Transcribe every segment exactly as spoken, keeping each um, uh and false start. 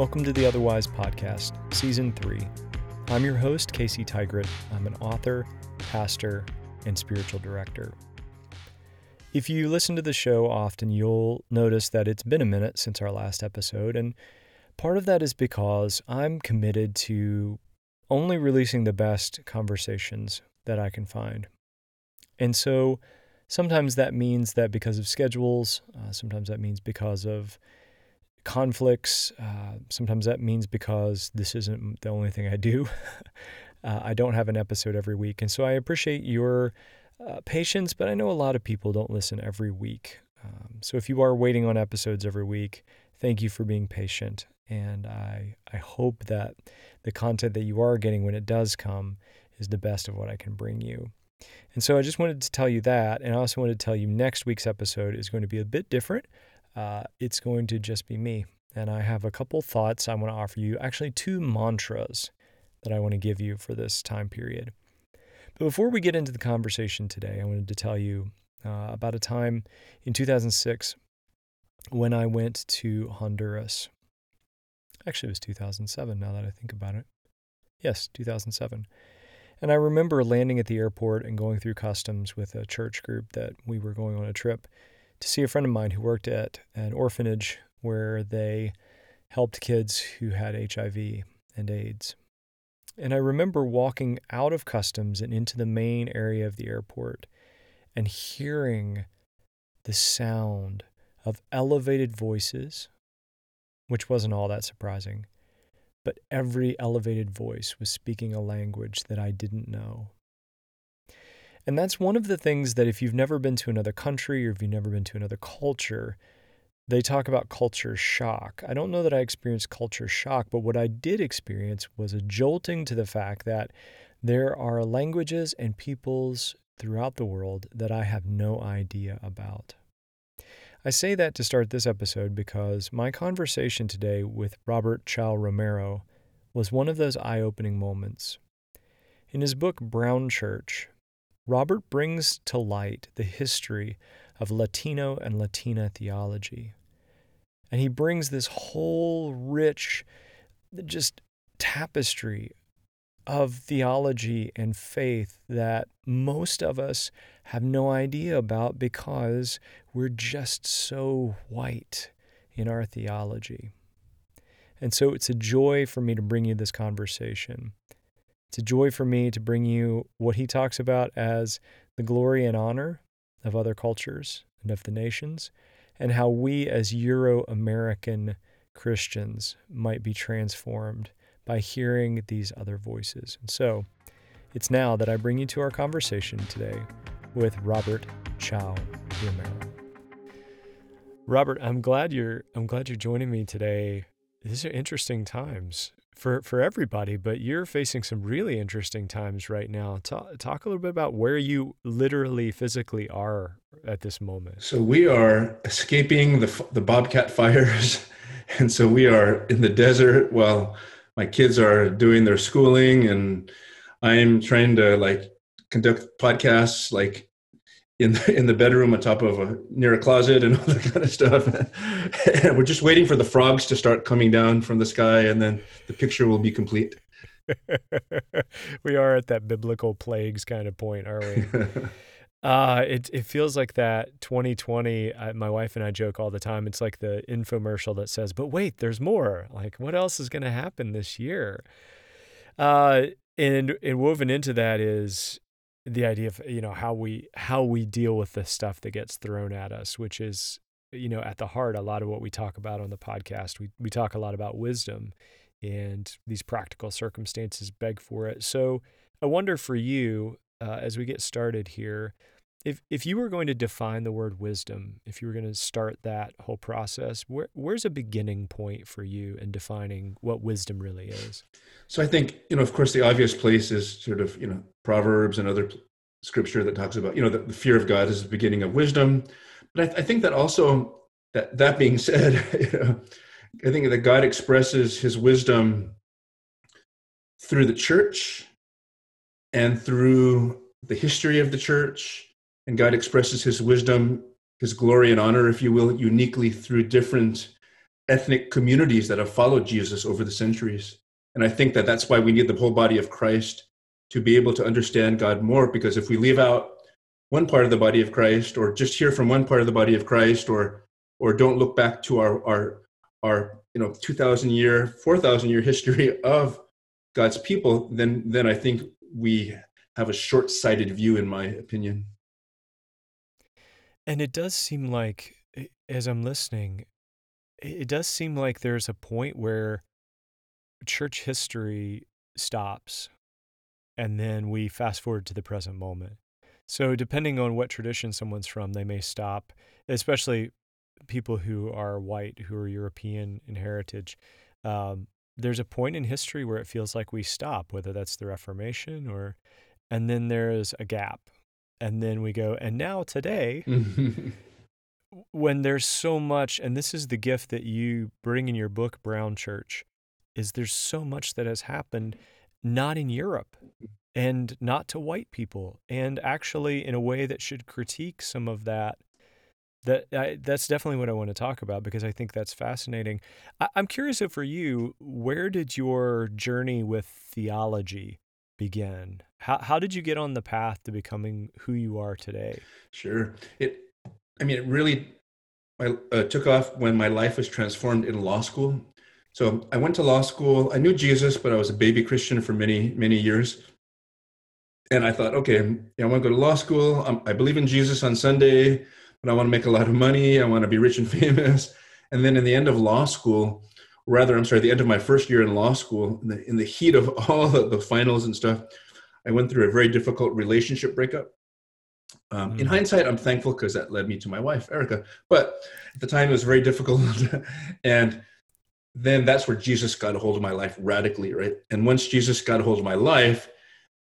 Welcome to the Otherwise Podcast, Season three. I'm your host, Casey Tigret. I'm an author, pastor, and spiritual director. If you listen to the show often, you'll notice that it's been a minute since our last episode, and part of that is because I'm committed to only releasing the best conversations that I can find. And so sometimes that means that because of schedules, uh, sometimes that means because of conflicts, uh, sometimes that means because this isn't the only thing I do. uh, I don't have an episode every week, and so I appreciate your Uh, patience, but I know a lot of people don't listen every week. Um, so if you are waiting on episodes every week, thank you for being patient. And I I hope that the content that you are getting when it does come is the best of what I can bring you. And so I just wanted to tell you that. And I also wanted to tell you next week's episode is going to be a bit different. Uh, it's going to just be me. And I have a couple thoughts I want to offer you, actually two mantras that I want to give you for this time period. But before we get into the conversation today, I wanted to tell you uh, about a time in two thousand six when I went to Honduras. Actually, it was two thousand seven now that I think about it. Yes, two thousand seven. And I remember landing at the airport and going through customs with a church group that we were going on a trip to see a friend of mine who worked at an orphanage where they helped kids who had H I V and AIDS. And I remember walking out of customs and into the main area of the airport and hearing the sound of elevated voices, which wasn't all that surprising, but every elevated voice was speaking a language that I didn't know. And that's one of the things that if you've never been to another country or if you've never been to another culture, they talk about culture shock. I don't know that I experienced culture shock, but what I did experience was a jolting to the fact that there are languages and peoples throughout the world that I have no idea about. I say that to start this episode because my conversation today with Robert Chao Romero was one of those eye-opening moments. In his book, Brown Church, Robert brings to light the history of Latino and Latina theology. And he brings this whole rich, just tapestry of theology and faith that most of us have no idea about because we're just so white in our theology. And so it's a joy for me to bring you this conversation. It's a joy for me to bring you what he talks about as the glory and honor of other cultures and of the nations, and how we as Euro-American Christians might be transformed by hearing these other voices. And so it's now that I bring you to our conversation today with Robert Chao Romero. Robert, I'm glad you're I'm glad you're joining me today. These are interesting times for, for everybody, but you're facing some really interesting times right now. Talk, talk a little bit about where you literally, physically are at this moment. So we are escaping the the Bobcat fires, and so we are in the desert while my kids are doing their schooling, and I'm trying to like conduct podcasts like in the, in the bedroom on top of a, near a closet and all that kind of stuff. And we're just waiting for the frogs to start coming down from the sky, and then the picture will be complete. We are at that biblical plagues kind of point, are we? uh, it, it feels like that twenty twenty, I, my wife and I joke all the time, it's like the infomercial that says, but wait, there's more. Like, what else is going to happen this year? Uh, and, and woven into that is the idea of, you know, how we how we deal with the stuff that gets thrown at us, which is, you know, at the heart, a lot of what we talk about on the podcast. We we talk a lot about wisdom, and these practical circumstances beg for it. So I wonder for you, uh, as we get started here, if if you were going to define the word wisdom, if you were going to start that whole process, where where's a beginning point for you in defining what wisdom really is? So I think, you know, of course, the obvious place is sort of, you know, Proverbs and other scripture that talks about, you know, the, the fear of God is the beginning of wisdom. But I, th- I think that also, that, that being said, you know, I think that God expresses his wisdom through the church and through the history of the church. And God expresses his wisdom, his glory and honor, if you will, uniquely through different ethnic communities that have followed Jesus over the centuries. And I think that that's why we need the whole body of Christ to be able to understand God more, because if we leave out one part of the body of Christ, or just hear from one part of the body of Christ, or or don't look back to our our our you know two thousand year, four thousand year history of God's people, then then I think we have a short-sighted view, in my opinion. And it does seem like, as I'm listening, it does seem like there's a point where church history stops, and then we fast forward to the present moment. So depending on what tradition someone's from, they may stop, especially people who are white, who are European in heritage. Um, there's a point in history where it feels like we stop, whether that's the Reformation or, and then there is a gap. And then we go, and now today, when there's so much, and this is the gift that you bring in your book, Brown Church, is there's so much that has happened, not in Europe and not to white people, and actually in a way that should critique some of that. That I, that's definitely what I want to talk about, because I think that's fascinating. I, I'm curious, though, for you, where did your journey with theology begin? How how did you get on the path to becoming who you are today? Sure. It, I mean, it really I, uh, took off when my life was transformed in law school. So I went to law school. I knew Jesus, but I was a baby Christian for many, many years. And I thought, okay, you know, I want to go to law school. I'm, I believe in Jesus on Sunday, but I want to make a lot of money. I want to be rich and famous. And then in the end of law school, rather, I'm sorry, the end of my first year in law school, in the, in the heat of all the, the finals and stuff, I went through a very difficult relationship breakup. Um, mm-hmm. In hindsight, I'm thankful because that led me to my wife, Erica. But at the time, it was very difficult. And then that's where Jesus got a hold of my life radically, right? And once Jesus got a hold of my life,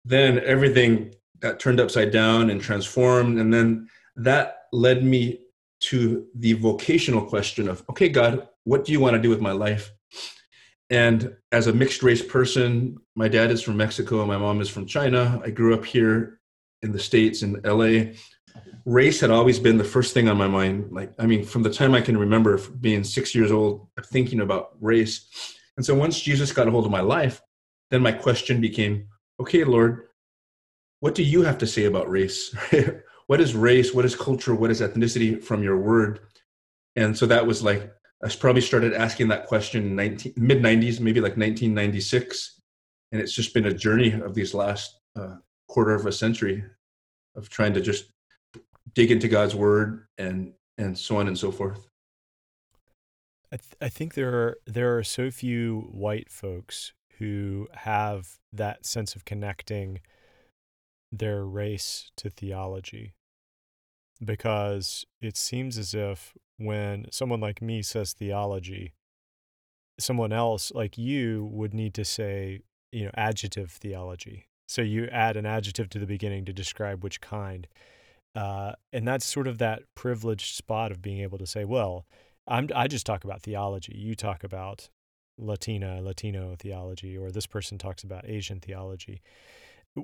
then everything got turned upside down and transformed. And then that led me to the vocational question of, okay, God, what do you want to do with my life? And as a mixed race person, my dad is from Mexico and my mom is from China. I grew up here in the States, in L A. Race had always been the first thing on my mind. Like, I mean, from the time I can remember being six years old, thinking about race. And so once Jesus got a hold of my life, then my question became, okay, Lord, what do you have to say about race? What is race? What is culture? What is ethnicity from your word? And so that was like, I probably started asking that question in nineteen, mid nineties, maybe like nineteen ninety-six. And it's just been a journey of these last uh, quarter of a century of trying to just dig into God's word and, and so on and so forth. I, th- I think there are, there are so few white folks who have that sense of connecting their race to theology, because it seems as if when someone like me says theology, someone else like you would need to say, you know, adjective theology. So you add an adjective to the beginning to describe which kind. Uh, and that's sort of that privileged spot of being able to say, well, I'm, I just talk about theology. You talk about Latina, Latino theology, or this person talks about Asian theology.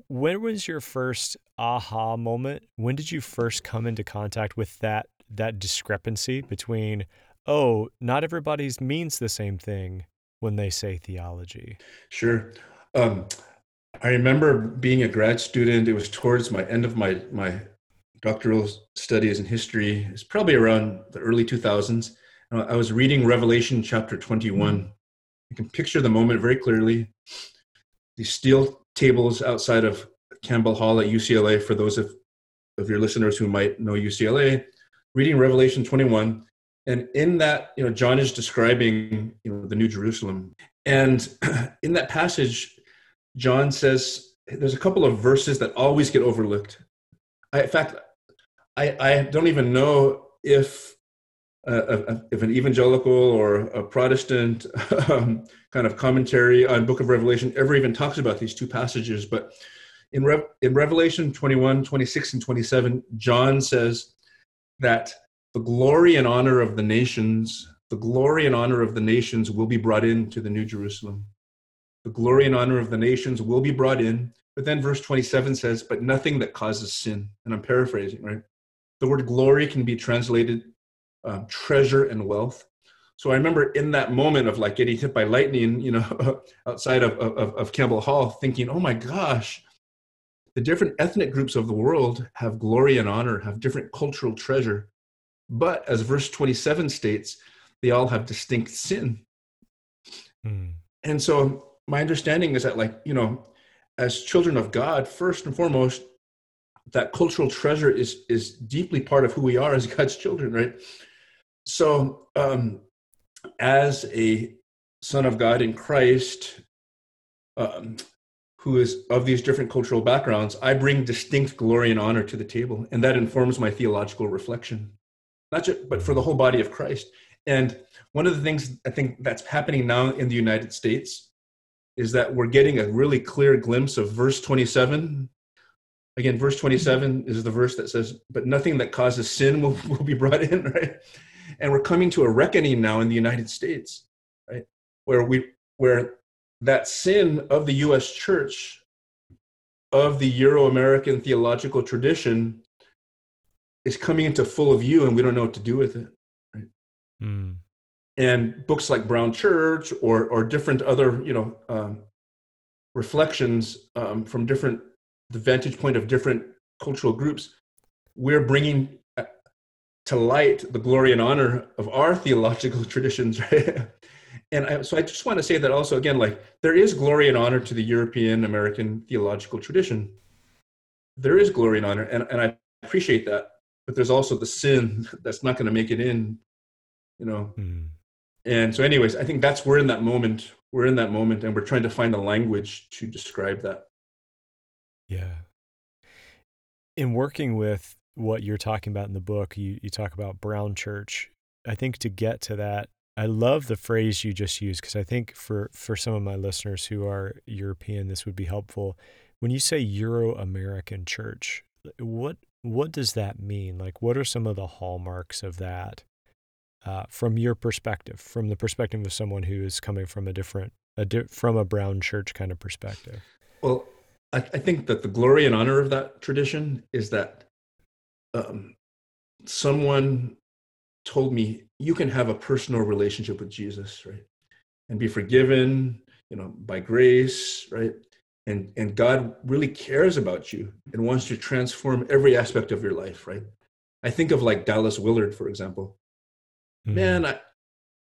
When was your first aha moment? When did you first come into contact with that that discrepancy between, oh, not everybody's means the same thing when they say theology? Sure. Um, I remember being a grad student. It was towards my end of my, my doctoral studies in history. It's probably around the early two thousands. I was reading Revelation chapter twenty-one. Mm-hmm. You can picture the moment very clearly. These steel tables outside of Campbell Hall at U C L A, for those of, of your listeners who might know U C L A, reading Revelation twenty-one. And in that, you know, John is describing, you know, the New Jerusalem. And in that passage, John says, there's a couple of verses that always get overlooked. I, in fact, I, I don't even know if Uh, a, a, if an evangelical or a Protestant um, kind of commentary on Book of Revelation ever even talks about these two passages. But in, Re- in Revelation twenty-one, twenty-six, and twenty-seven, John says that the glory and honor of the nations, the glory and honor of the nations will be brought in to the New Jerusalem. The glory and honor of the nations will be brought in. But then verse twenty-seven says, but nothing that causes sin. And I'm paraphrasing, right? The word glory can be translated Um, treasure and wealth. So I remember in that moment of like getting hit by lightning, you know, outside of, of, of Campbell Hall, thinking, oh my gosh, the different ethnic groups of the world have glory and honor, have different cultural treasure. But as verse twenty-seven states, they all have distinct sin. Mm. And so my understanding is that, like, you know, as children of God, first and foremost, that cultural treasure is is deeply part of who we are as God's children, right? So um, as a son of God in Christ, um, who is of these different cultural backgrounds, I bring distinct glory and honor to the table. And that informs my theological reflection, not just, but for the whole body of Christ. And one of the things I think that's happening now in the United States is that we're getting a really clear glimpse of verse twenty-seven. Again, verse twenty-seven is the verse that says, but nothing that causes sin will, will be brought in, right? And we're coming to a reckoning now in the United States, right? Where we, where that sin of the U S church, of the Euro-American theological tradition, is coming into full view, and we don't know what to do with it. Right? Mm. And books like Brown Church or or different other, you know, um, reflections um, from different, the vantage point of different cultural groups, we're bringing to light the glory and honor of our theological traditions, right? And I, so I just want to say that also, again, like, there is glory and honor to the European American theological tradition. There is glory and honor, and, and I appreciate that. But there's also the sin that's not going to make it in, you know. Mm. And so anyways, I think that's, we're in that moment. We're in that moment, and we're trying to find a language to describe that. Yeah. In working with what you're talking about in the book, you, you talk about Brown Church. I think to get to that, I love the phrase you just used, because I think for, for some of my listeners who are European, this would be helpful. When you say Euro-American church, what what does that mean? Like, what are some of the hallmarks of that uh, from your perspective, from the perspective of someone who is coming from a different, a di- from a Brown Church kind of perspective? Well, I, I think that the glory and honor of that tradition is that um, someone told me, you can have a personal relationship with Jesus, right? And be forgiven, you know, by grace, right? And and God really cares about you and wants to transform every aspect of your life, right? I think of like Dallas Willard, for example. Mm-hmm. Man, I,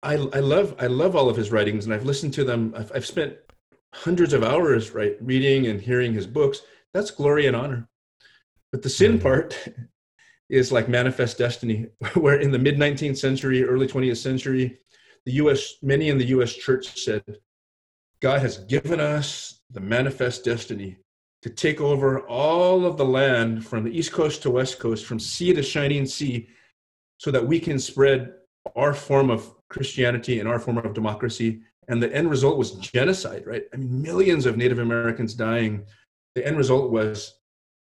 I I love I love all of his writings, and I've listened to them. I've, I've spent hundreds of hours, right, reading and hearing his books. That's glory and honor. But the sin mm-hmm. part is like manifest destiny, where in the mid nineteenth century, early twentieth century, the U S, many in the U S church said, God has given us the manifest destiny to take over all of the land from the East Coast to West Coast, from sea to shining sea, so that we can spread our form of Christianity and our form of democracy. And the end result was genocide, right? I mean, millions of Native Americans dying. The end result was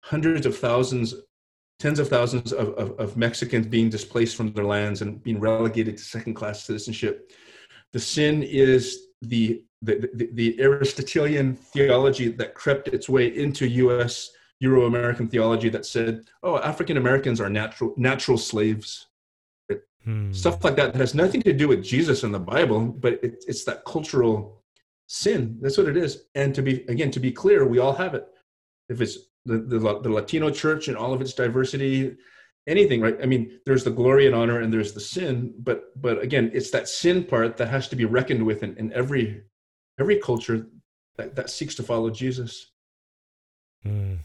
hundreds of thousands, tens of thousands of, of, of Mexicans being displaced from their lands and being relegated to second-class citizenship. The sin is the The, the, the Aristotelian theology that crept its way into U S Euro-American theology that said, oh, African Americans are natural natural slaves. Hmm. Stuff like that, that has nothing to do with Jesus and the Bible, but it, it's that cultural sin. That's what it is. And to be, again, to be clear, we all have it. If it's the, the, the Latino church and all of its diversity, anything, right? I mean, there's the glory and honor and there's the sin, but but again, it's that sin part that has to be reckoned with in, in every Every culture that, that seeks to follow Jesus. Mm.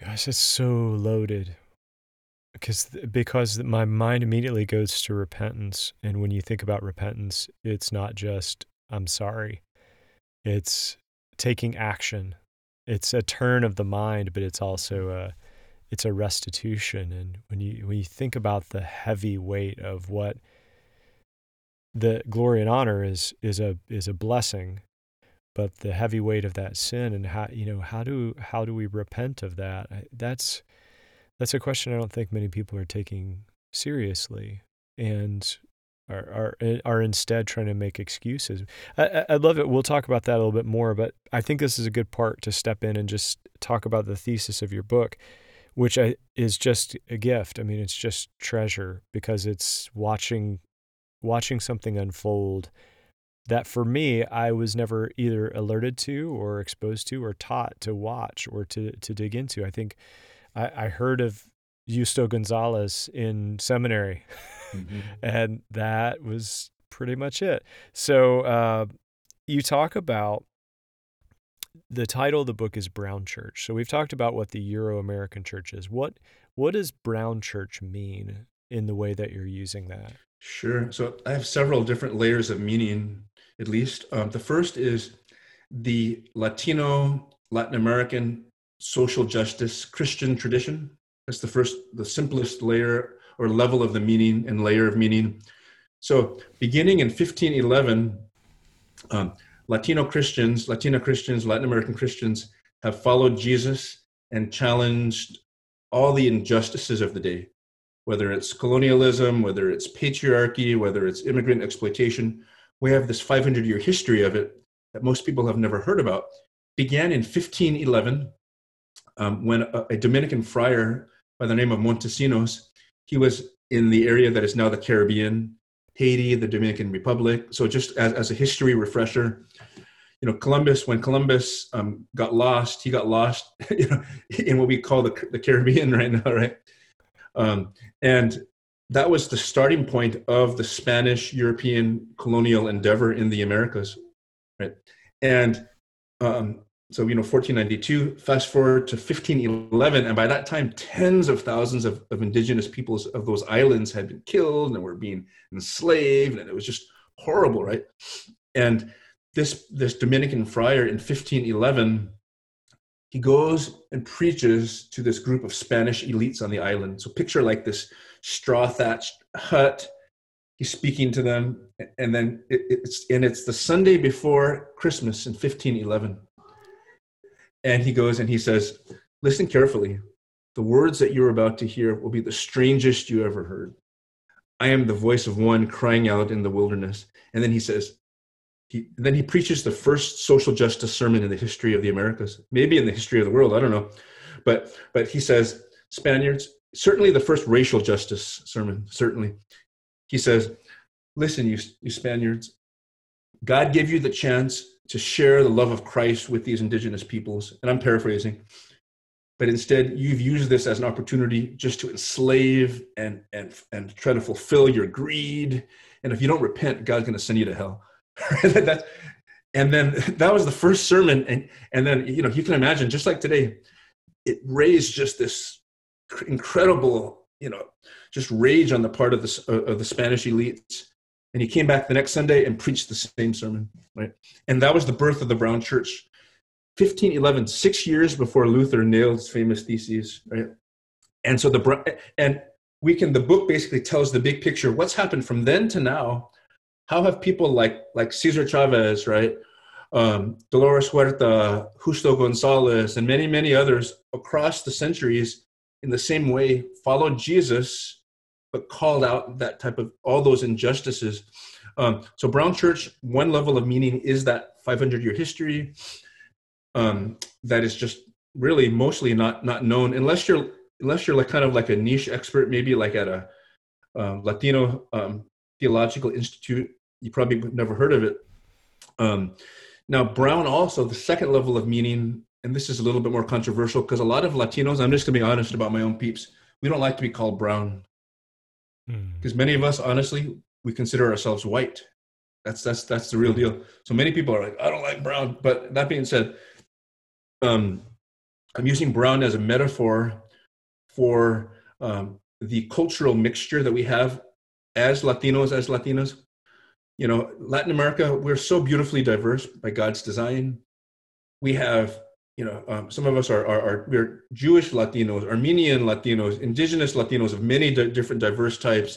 Gosh, it's so loaded. Because, because my mind immediately goes to repentance. And when you think about repentance, it's not just, I'm sorry. It's taking action. It's a turn of the mind, but it's also a, it's a restitution. And when you, when you think about the heavy weight of what the glory and honor is is a is a blessing, but the heavy weight of that sin, and how you know how do how do we repent of that? I, that's that's a question I don't think many people are taking seriously, and are are are instead trying to make excuses. I, I love it. We'll talk about that a little bit more, but I think this is a good part to step in and just talk about the thesis of your book, which I, is just a gift. I mean, it's just treasure, because it's watching watching something unfold that for me, I was never either alerted to or exposed to or taught to watch or to, to dig into. I think I, I heard of Justo Gonzalez in seminary, mm-hmm. and that was pretty much it. So uh, you talk about, the title of the book is Brown Church. So we've talked about what the Euro-American church is. What what does Brown Church mean in the way that you're using that? Sure. So I have several different layers of meaning, at least. Um, the first is the Latino, Latin American social justice Christian tradition. That's the first, the simplest layer or level of the meaning and layer of meaning. So beginning in fifteen eleven, um, Latino Christians, Latino Christians, Latin American Christians have followed Jesus and challenged all the injustices of the day, whether it's colonialism, whether it's patriarchy, whether it's immigrant exploitation. We have this five hundred year history of it that most people have never heard about. Began in fifteen eleven um, when a, a Dominican friar by the name of Montesinos, he was in the area that is now the Caribbean, Haiti, the Dominican Republic. So just as, as a history refresher, you know, Columbus, when Columbus um, got lost, he got lost you know, in what we call the, the Caribbean right now, right? Um, and that was the starting point of the Spanish European colonial endeavor in the Americas, right? And um, so, you know, fourteen ninety-two, fast forward to fifteen eleven, and by that time, tens of thousands of, of indigenous peoples of those islands had been killed and were being enslaved, and it was just horrible, right? And this, this Dominican friar in fifteen eleven, he goes and preaches to this group of Spanish elites on the island. So picture like this straw-thatched hut. He's speaking to them, and then it, it's and it's the Sunday before Christmas in fifteen eleven. And he goes and he says, "Listen carefully. The words that you're about to hear will be the strangest you ever heard. I am the voice of one crying out in the wilderness." And then he says, He, then he preaches the first social justice sermon in the history of the Americas, maybe in the history of the world, I don't know. But but he says, Spaniards, certainly the first racial justice sermon, certainly. He says, listen, you, you Spaniards, God gave you the chance to share the love of Christ with these indigenous peoples. And I'm paraphrasing. But instead, you've used this as an opportunity just to enslave and and and try to fulfill your greed. And if you don't repent, God's going to send you to hell. That's, and then that was the first sermon, and and then you know you can imagine, just like today, it raised just this incredible you know just rage on the part of the of the Spanish elites. And he came back the next Sunday and preached the same sermon, right? And that was the birth of the Brown Church, fifteen eleven, six years before Luther nailed his famous theses, right? And so the and we can the book basically tells the big picture, what's happened from then to now. How have people like like Cesar Chavez, right, um, Dolores Huerta, Justo Gonzalez, and many, many others across the centuries in the same way followed Jesus, but called out that type of all those injustices? Um, so Brown Church, one level of meaning is that five hundred year history um, that is just really mostly not not known unless you're unless you're like kind of like a niche expert, maybe like at a um, Latino um, Theological Institute. You probably never heard of it. Um, now, Brown also, the second level of meaning, and this is a little bit more controversial because a lot of Latinos, I'm just going to be honest about my own peeps, we don't like to be called brown. Because mm. many of us, honestly, we consider ourselves white. That's that's that's the real mm. deal. So many people are like, I don't like brown. But that being said, um, I'm using brown as a metaphor for um, the cultural mixture that we have as Latinos, as Latinas. You know, Latin America, we're so beautifully diverse by God's design. We have, you know, um, some of us are, are, are we're Jewish Latinos, Armenian Latinos, indigenous Latinos of many di- different diverse types,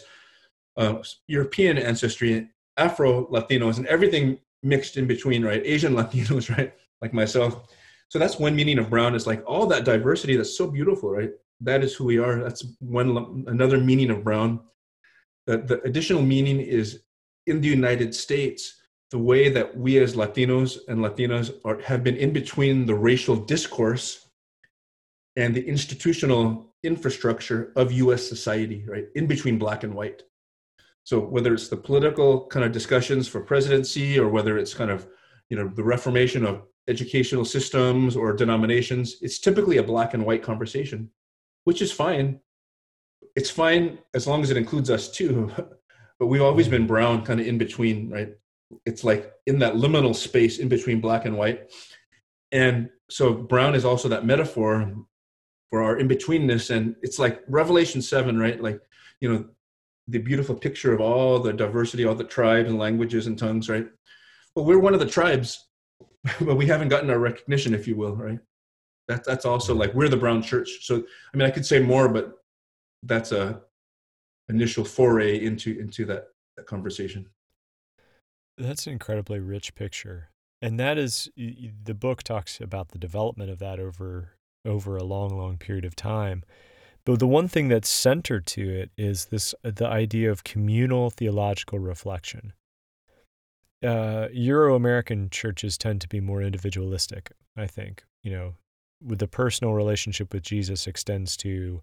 uh, European ancestry, Afro Latinos, and everything mixed in between, right? Asian Latinos, right? Like myself. So that's one meaning of brown. It's like all that diversity that's so beautiful, right? That is who we are. That's one another meaning of brown. The additional meaning is in the United States, the way that we as Latinos and Latinas are, have been in between the racial discourse and the institutional infrastructure of U S society, right, in between black and white. So whether it's the political kind of discussions for presidency, or whether it's kind of, you know, the reformation of educational systems or denominations, it's typically a black and white conversation, which is fine. It's fine as long as it includes us too, but we've always been brown kind of in between, right? It's like in that liminal space in between black and white. And so brown is also that metaphor for our in-betweenness. And it's like Revelation seven, right? Like, you know, the beautiful picture of all the diversity, all the tribes and languages and tongues, right? Well, we're one of the tribes, but we haven't gotten our recognition, if you will, right? That, that's also like, we're the Brown Church. So, I mean, I could say more, but that's a initial foray into into that, that conversation. That's an incredibly rich picture. And that is, the book talks about the development of that over over a long, long period of time. But the one thing that's centered to it is this, the idea of communal theological reflection. Uh, Euro-American churches tend to be more individualistic, I think. You know, with the personal relationship with Jesus extends to,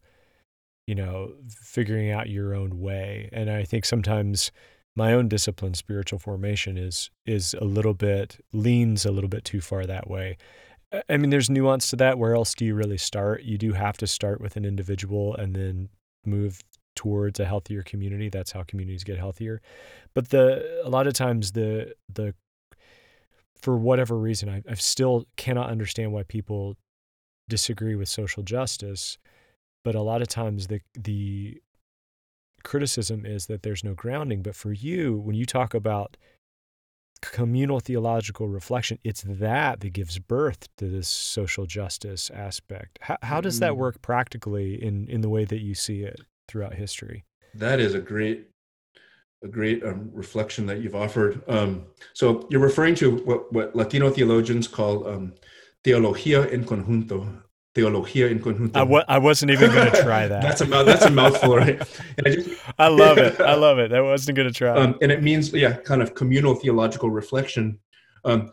you know, figuring out your own way. And I think sometimes my own discipline, spiritual formation, is is a little bit, leans a little bit too far that way. I mean, there's nuance to that. Where else do you really start? You do have to start with an individual and then move towards a healthier community. That's how communities get healthier. But the a lot of times, the the for whatever reason, I, I still cannot understand why people disagree with social justice. But a lot of times the the criticism is that there's no grounding. But for you, when you talk about communal theological reflection, it's that that gives birth to this social justice aspect. How, how does that work practically in, in the way that you see it throughout history? That is a great a great um, reflection that you've offered. Um, so you're referring to what, what Latino theologians call um, teología en conjunto. Teología en conjunto. I, w- I wasn't even going to try that. that's a that's a mouthful, right? And I, just, I love it. I love it. I wasn't going to try. Um, and it means, yeah, kind of communal theological reflection. Um,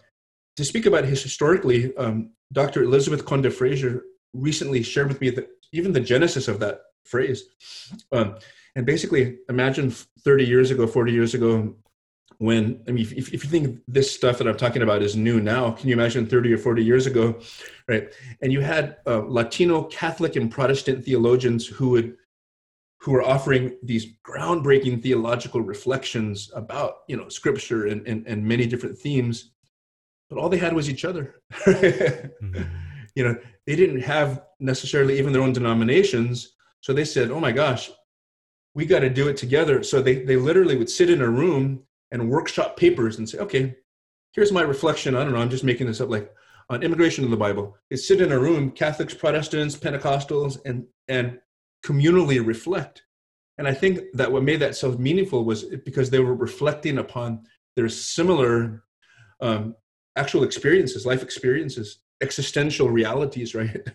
to speak about his historically, um, Doctor Elizabeth Conde Frazier recently shared with me the, even the genesis of that phrase. Um, and basically, imagine thirty years ago, forty years ago, when, I mean, if, if you think this stuff that I'm talking about is new now, can you imagine thirty or forty years ago, right? And you had uh, Latino, Catholic, and Protestant theologians who would, who were offering these groundbreaking theological reflections about, you know, scripture and, and, and many different themes, but all they had was each other. Mm-hmm. You know, they didn't have necessarily even their own denominations. So they said, oh my gosh, we got to do it together. So they they literally would sit in a room and workshop papers and say, okay, here's my reflection. I don't know, I'm just making this up, like on immigration in the Bible. They sit in a room, Catholics, Protestants, Pentecostals, and and communally reflect. And I think that what made that so meaningful was because they were reflecting upon their similar um, actual experiences, life experiences, existential realities, right?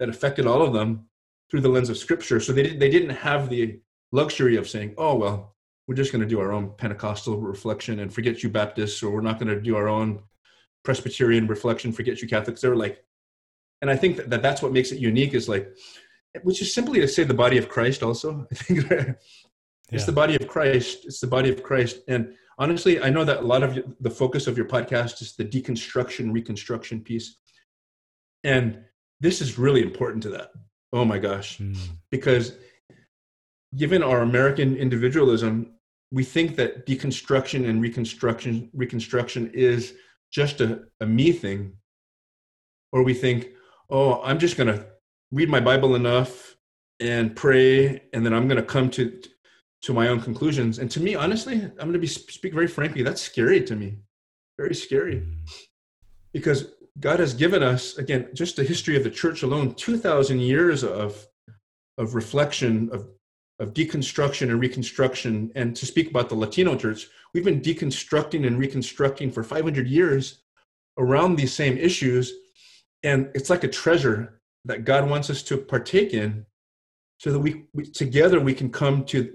That affected all of them through the lens of scripture. So they didn't, they didn't have the luxury of saying, oh, well, we're just going to do our own Pentecostal reflection and forget you Baptists, or we're not going to do our own Presbyterian reflection, forget you Catholics. They're like, and I think that, that that's what makes it unique is like, which is simply to say the body of Christ also. I think it's yeah. the body of Christ. It's the body of Christ. And honestly, I know that a lot of the focus of your podcast is the deconstruction, reconstruction piece. And this is really important to that. Oh my gosh. Mm. Because given our American individualism, we think that deconstruction and reconstruction reconstruction is just a, a me thing. Or we think, oh, I'm just going to read my Bible enough and pray, and then I'm going to come to to my own conclusions. And to me, honestly, I'm going to be speak very frankly, that's scary to me. Very scary. Because God has given us, again, just the history of the church alone, two thousand years of of reflection, of of deconstruction and reconstruction. And to speak about the Latino church, we've been deconstructing and reconstructing for five hundred years around these same issues. And it's like a treasure that God wants us to partake in so that we, we together we can come to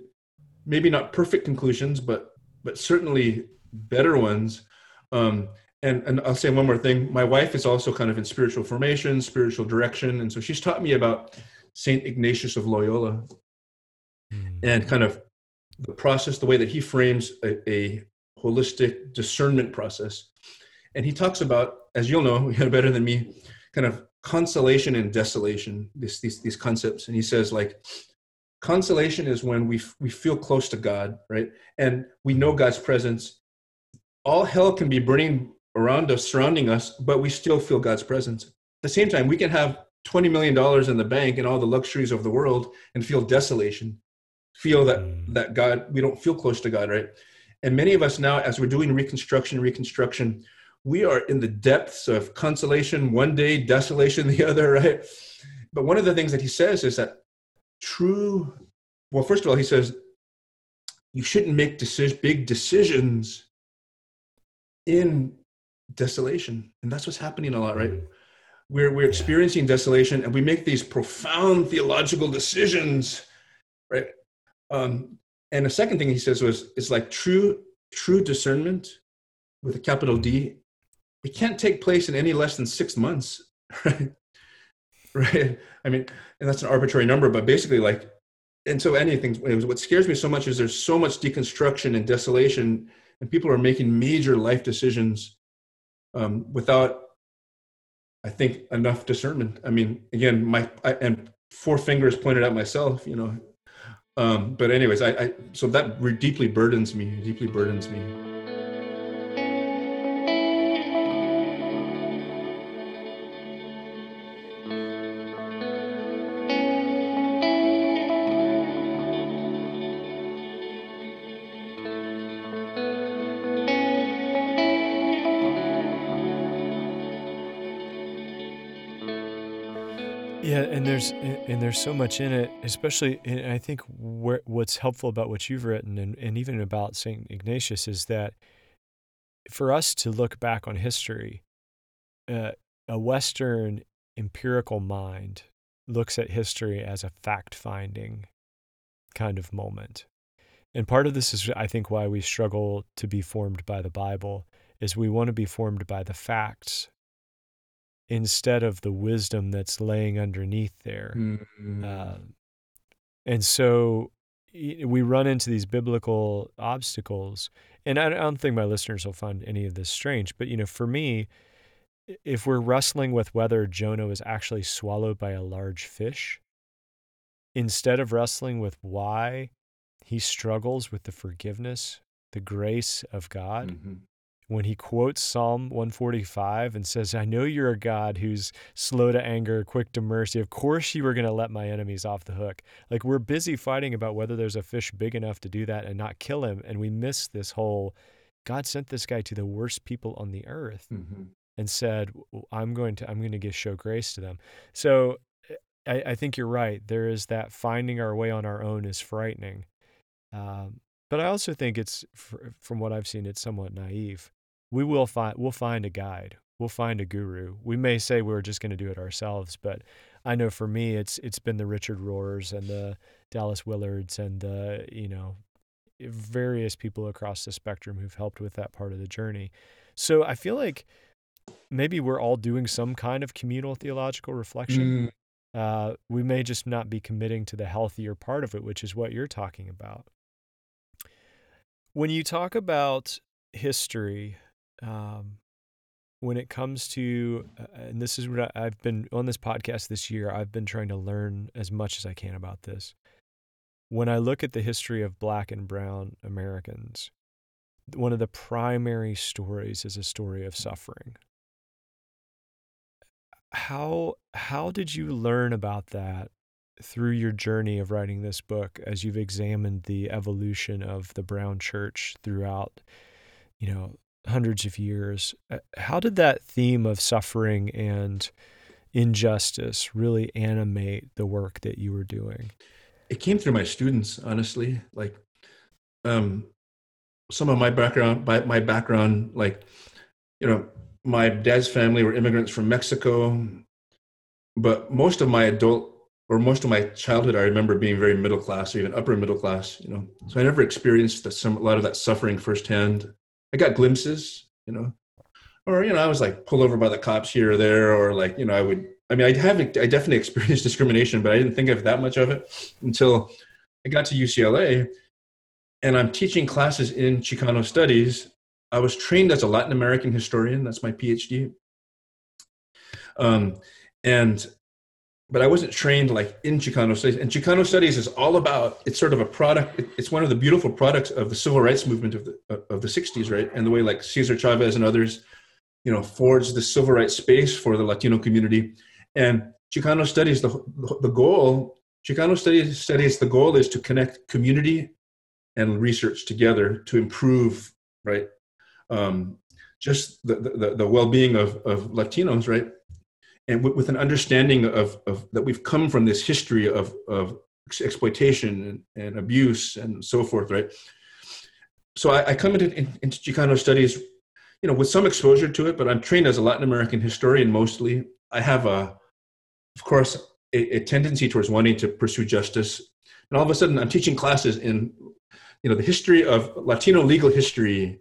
maybe not perfect conclusions, but but certainly better ones. Um, and, and I'll say one more thing. My wife is also kind of in spiritual formation, spiritual direction. And so she's taught me about Saint Ignatius of Loyola, mm. and kind of the process, the way that he frames a, a holistic discernment process. And he talks about, as you'll know better than me, kind of consolation and desolation, this, these these concepts. And he says, like, consolation is when we f- we feel close to God, right? And we know God's presence. All hell can be burning around us, surrounding us, but we still feel God's presence. At the same time, we can have twenty million dollars in the bank and all the luxuries of the world and feel desolation, feel that that God, we don't feel close to God, right? And many of us now, as we're doing reconstruction, reconstruction, we are in the depths of consolation one day, desolation the other, right? But one of the things that he says is that true, well, first of all, he says, you shouldn't make decision, big decisions in desolation. And that's what's happening a lot, right? We're, we're experiencing desolation and we make these profound theological decisions, right? Um, and the second thing he says was, it's like true, true discernment with a capital D, it can't take place in any less than six months, right? Right. I mean, and that's an arbitrary number, but basically, like, and so anything, what scares me so much is there's so much deconstruction and desolation, and people are making major life decisions um, without, I think, enough discernment. I mean, again, my, I, and four fingers pointed at myself, you know, um, but anyways, I, I so that re- deeply burdens me, deeply burdens me. Yeah, and there's and there's so much in it, especially, and I think where, what's helpful about what you've written and, and even about Saint Ignatius is that for us to look back on history, uh, a Western empirical mind looks at history as a fact-finding kind of moment. And part of this is, I think, why we struggle to be formed by the Bible, is we want to be formed by the facts instead of the wisdom that's laying underneath there. Mm-hmm. Uh, and so we run into these biblical obstacles. And I don't think my listeners will find any of this strange, but, you know, for me, if we're wrestling with whether Jonah was actually swallowed by a large fish, instead of wrestling with why he struggles with the forgiveness, the grace of God, mm-hmm. when he quotes Psalm one forty-five and says, I know you're a God who's slow to anger, quick to mercy. Of course you were going to let my enemies off the hook. Like, we're busy fighting about whether there's a fish big enough to do that and not kill him. And we miss this whole, God sent this guy to the worst people on the earth mm-hmm. and said, I'm going to, I'm going to give show grace to them. So I, I think you're right. There is that finding our way on our own is frightening. Um, but I also think it's, from what I've seen, it's somewhat naive. We will find, we'll find a guide. We'll find a guru. We may say we're just going to do it ourselves, but I know for me, it's, it's been the Richard Rohrs and the Dallas Willards and the, you know, various people across the spectrum who've helped with that part of the journey. So I feel like maybe we're all doing some kind of communal theological reflection. Mm. Uh, we may just not be committing to the healthier part of it, which is what you're talking about. When you talk about history, Um, when it comes to, uh, and this is what I, I've been on this podcast this year, I've been trying to learn as much as I can about this. When I look at the history of Black and brown Americans, one of the primary stories is a story of suffering. How, how did you learn about that through your journey of writing this book, as you've examined the evolution of the Brown Church throughout, you know, hundreds of years? How did that theme of suffering and injustice really animate the work that you were doing? It came through my students, honestly. Like, um, some of my background, by my background, like, you know, my dad's family were immigrants from Mexico, but most of my adult or most of my childhood, I remember being very middle class or even upper middle class, you know, so I never experienced the, some, a lot of that suffering firsthand. I got glimpses, you know, or, you know, I was like pulled over by the cops here or there, or like, you know, I would, I mean, I have, I definitely experienced discrimination, but I didn't think of that much of it until I got to U C L A and I'm teaching classes in Chicano Studies. I was trained as a Latin American historian. That's my PhD. Um, and, but I wasn't trained like in Chicano Studies. And Chicano Studies is all about, it's sort of a product. It's one of the beautiful products of the civil rights movement of the, of the sixties, right? And the way like Cesar Chavez and others, you know, forged the civil rights space for the Latino community. And Chicano Studies, the, the goal, Chicano Studies studies, the goal is to connect community and research together to improve, right? Um, just the, the, the well-being of, of Latinos, right? And w- with an understanding of, of that we've come from this history of, of exploitation and, and abuse and so forth, right? So I, I come into, in, into Chicano Studies, you know, with some exposure to it, but I'm trained as a Latin American historian mostly. I have a, of course, a, a tendency towards wanting to pursue justice. And all of a sudden I'm teaching classes in, you know, the history of Latino legal history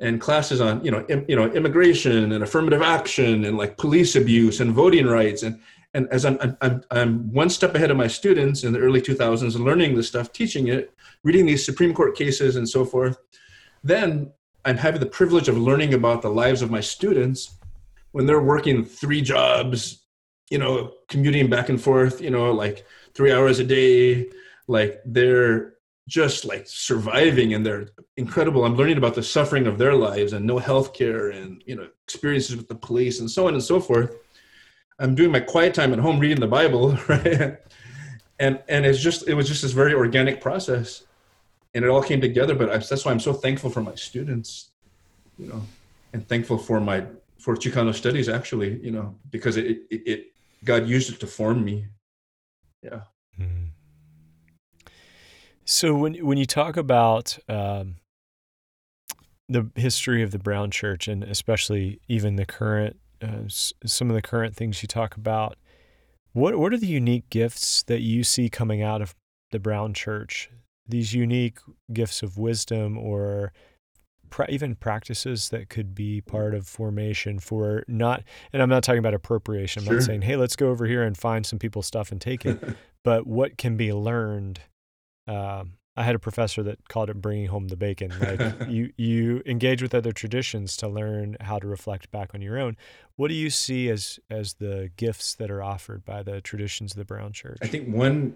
and classes on, you know, im, you know, immigration and affirmative action and like police abuse and voting rights. And, and as I'm, I'm, I'm, I'm one step ahead of my students in the early two thousands and learning this stuff, teaching it, reading these Supreme Court cases and so forth. Then I'm having the privilege of learning about the lives of my students when they're working three jobs, you know, commuting back and forth, you know, like three hours a day, like they're just like surviving and they're incredible. I'm learning about the suffering of their lives and no healthcare and, you know, experiences with the police and so on and so forth. I'm doing my quiet time at home reading the Bible, right? And and it's just, it was just this very organic process and it all came together, but I, that's why I'm so thankful for my students, you know, and thankful for my, for Chicano Studies, actually, you know, because it, it, it God used it to form me. Yeah. Mm. So when when you talk about um, the history of the Brown Church, and especially even the current, uh, s- some of the current things you talk about, what what are the unique gifts that you see coming out of the Brown Church? These unique gifts of wisdom or even practices that could be part of formation for not, and I'm not talking about appropriation. I'm sure. Not saying, hey, let's go over here and find some people's stuff and take it, but what can be learned? Um, I had a professor that called it bringing home the bacon. Like you, you engage with other traditions to learn how to reflect back on your own. What do you see as, as the gifts that are offered by the traditions of the Brown Church? I think one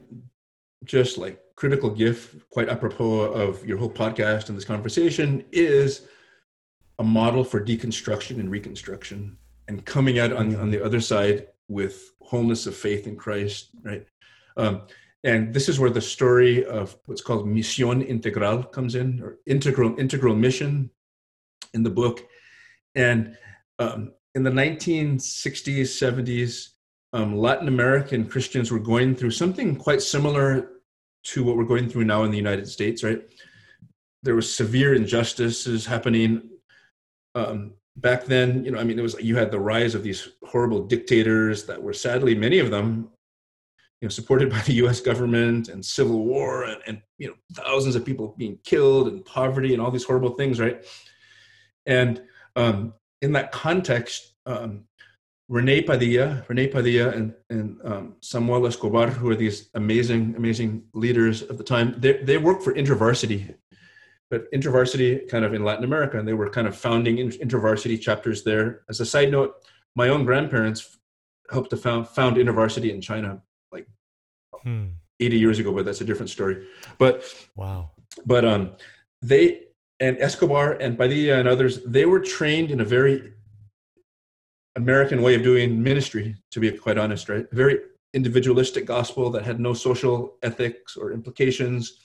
just like critical gift, quite apropos of your whole podcast and this conversation, is a model for deconstruction and reconstruction and coming out on, on the other side with wholeness of faith in Christ, right? Um, and this is where the story of what's called Mission Integral comes in, or integral integral mission in the book. And um, in the nineteen sixties, seventies, um, Latin American Christians were going through something quite similar to what we're going through now in the United States, right? There was severe injustices happening um, back then. You know, I mean, it was, you had the rise of these horrible dictators that were sadly, many of them, you know, supported by the U S government, and civil war and, and, you know, thousands of people being killed and poverty and all these horrible things, right? And um, in that context, um, Rene Padilla, Rene Padilla and, and um, Samuel Escobar, who are these amazing, amazing leaders of the time, they, they worked for InterVarsity, but InterVarsity kind of in Latin America, and they were kind of founding InterVarsity chapters there. As a side note, my own grandparents helped to found, found InterVarsity in China like hmm. eighty years ago, but that's a different story. But wow, but um, they, and Escobar and Padilla and others, they were trained in a very American way of doing ministry, to be quite honest, right? A very individualistic gospel that had no social ethics or implications.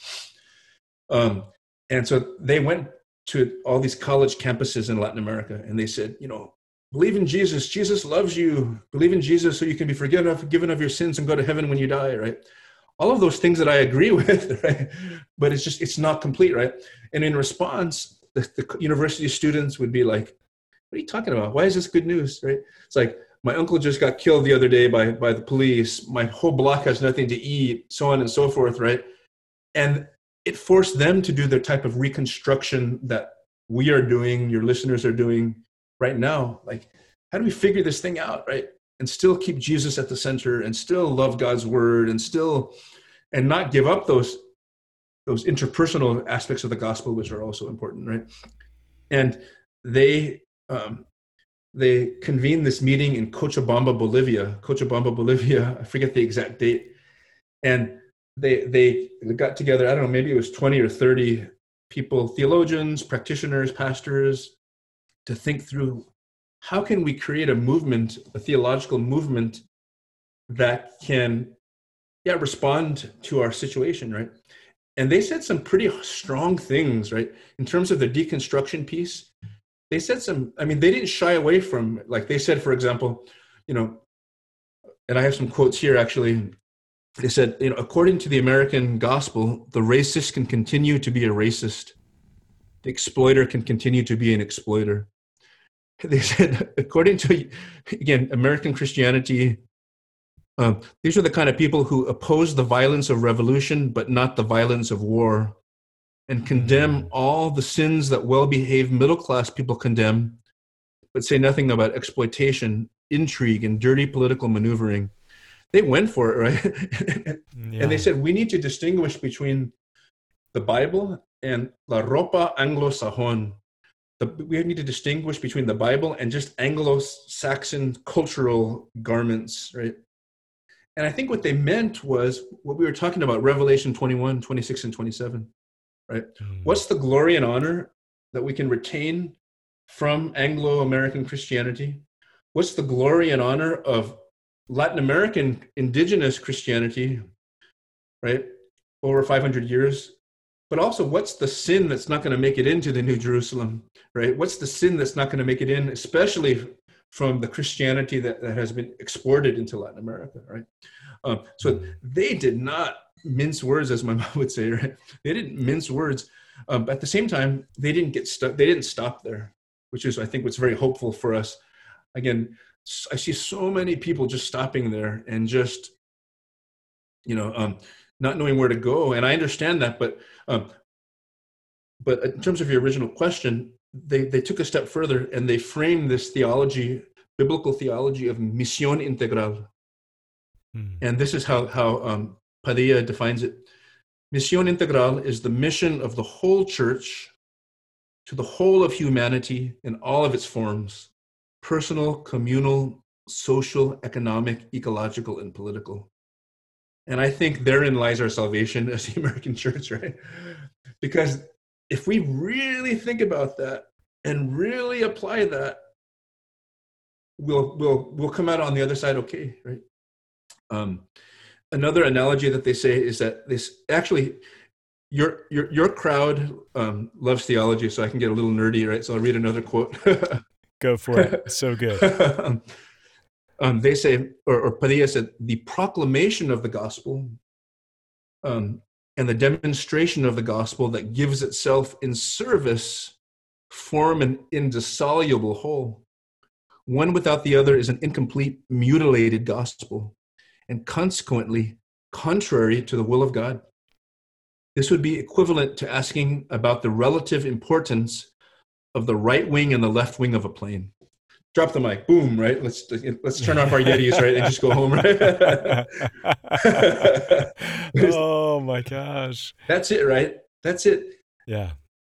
Um, and so they went to all these college campuses in Latin America and they said, you know, believe in Jesus. Jesus loves you. Believe in Jesus so you can be forgiven, forgiven of your sins and go to heaven when you die, right? All of those things that I agree with, right? But it's just, it's not complete, right? And in response, the, the university students would be like, what are you talking about? Why is this good news, right? It's like, my uncle just got killed the other day by, by the police. My whole block has nothing to eat, so on and so forth, right? And it forced them to do their type of reconstruction that we are doing, your listeners are doing right now. Like, how do we figure this thing out, right? and still keep Jesus at the center and still love God's word and still, and not give up those, those interpersonal aspects of the gospel, which are also important, right? And they, um, they convened this meeting in Cochabamba, Bolivia, Cochabamba, Bolivia, I forget the exact date. And they, they got together, I don't know, maybe it was twenty or thirty people, theologians, practitioners, pastors, to think through how can we create a movement, a theological movement that can, yeah, respond to our situation, right? And they said some pretty strong things, right? In terms of the deconstruction piece, they said some, I mean, they didn't shy away from, like they said, for example, you know, and I have some quotes here, actually. They said, you know, according to the American gospel, the racist can continue to be a racist. The exploiter can continue to be an exploiter. They said, according to, again, American Christianity, um, these are the kind of people who oppose the violence of revolution, but not the violence of war, and condemn all the sins that well-behaved middle-class people condemn, but say nothing about exploitation, intrigue, and dirty political maneuvering. They went for it, right? Yeah. And they said, we need to distinguish between the Bible and la ropa anglo-sajon. The, we need to distinguish between the Bible and just Anglo-Saxon cultural garments, right? And I think what they meant was what we were talking about, Revelation twenty-one, twenty-six, and twenty-seven, right? Mm. What's the glory and honor that we can retain from Anglo-American Christianity? What's the glory and honor of Latin American indigenous Christianity, right, over five hundred years? But also, what's the sin that's not going to make it into the New Jerusalem, right? What's the sin that's not going to make it in, especially from the Christianity that, that has been exported into Latin America, right? Um, so they did not mince words, as my mom would say, right? They didn't mince words. Um, but at the same time, they didn't get stuck. They didn't stop there, which is, I think, what's very hopeful for us. Again, I see so many people just stopping there and just, you know, um, not knowing where to go. And I understand that, but um, but in terms of your original question, they, they took a step further and they framed this theology, biblical theology of Mission Integral. Hmm. And this is how, how um, Padilla defines it. Mission Integral is the mission of the whole church to the whole of humanity in all of its forms: personal, communal, social, economic, ecological, and political. And I think therein lies our salvation as the American church, right? Because if we really think about that and really apply that, we'll we'll we'll come out on the other side okay, right? Um, another analogy that they say is that this actually, your your your crowd um, loves theology, so I can get a little nerdy, right? So I'll read another quote. Go for it. So good. um, they say, or, or Padilla said, the proclamation of the gospel um, and the demonstration of the gospel that gives itself in service form an indissoluble whole. One without the other is an incomplete, mutilated gospel, and consequently contrary to the will of God. This would be equivalent to asking about the relative importance of the right wing and the left wing of a plane. Drop the mic, boom, right? Let's let's turn off our Yetis, right, and just go home, right? Oh my gosh. That's it, right? That's it. Yeah.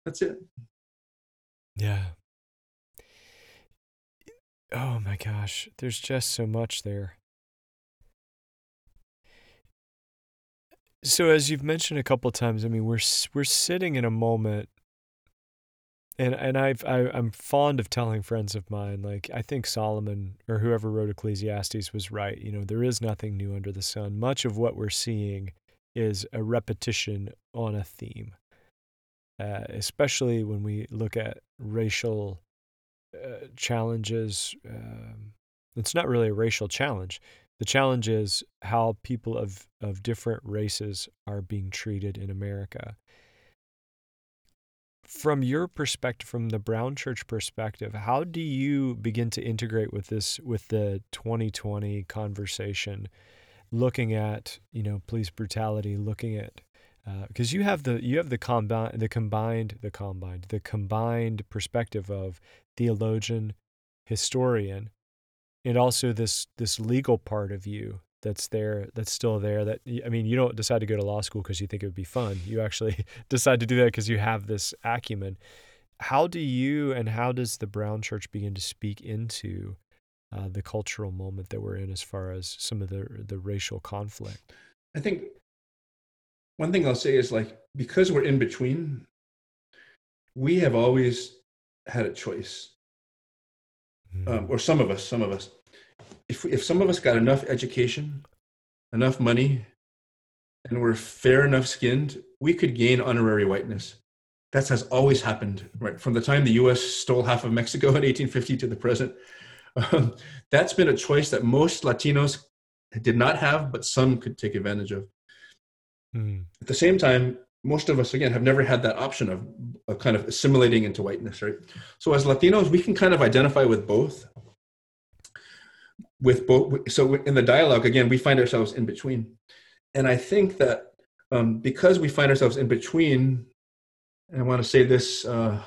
That's it. Yeah. Oh my gosh. There's just so much there. So as you've mentioned a couple of times, I mean, we're we're sitting in a moment. And and I've, I, I'm fond of telling friends of mine, like, I think Solomon or whoever wrote Ecclesiastes was right. You know, there is nothing new under the sun. Much of what we're seeing is a repetition on a theme, uh, especially when we look at racial uh, challenges. Um, it's not really a racial challenge. The challenge is how people of, of different races are being treated in America. From your perspective, from the Brown Church perspective, how do you begin to integrate with this, with the twenty twenty conversation, looking at, you know, police brutality, looking at, uh, because you have the, you have the combined, the combined, the combined, the combined perspective of theologian, historian, and also this this legal part of you that's there, that's still there. That, I mean, you don't decide to go to law school because you think it would be fun. You actually decide to do that because you have this acumen. How do you and how does the Brown Church begin to speak into uh, the cultural moment that we're in as far as some of the the racial conflict? I think one thing I'll say is, like, because we're in between, we have always had a choice. Mm-hmm. Um, or some of us, some of us. If if some of us got enough education, enough money, and were fair enough skinned, we could gain honorary whiteness. That has always happened, right? From the time the U S stole half of Mexico in eighteen fifty to the present. Um, that's been a choice that most Latinos did not have, but some could take advantage of. Mm. At the same time, most of us, again, have never had that option of, of kind of assimilating into whiteness, right? So as Latinos, we can kind of identify with both. With both, so in the dialogue, again, we find ourselves in between. And I think that um, because we find ourselves in between, and I want to say this uh,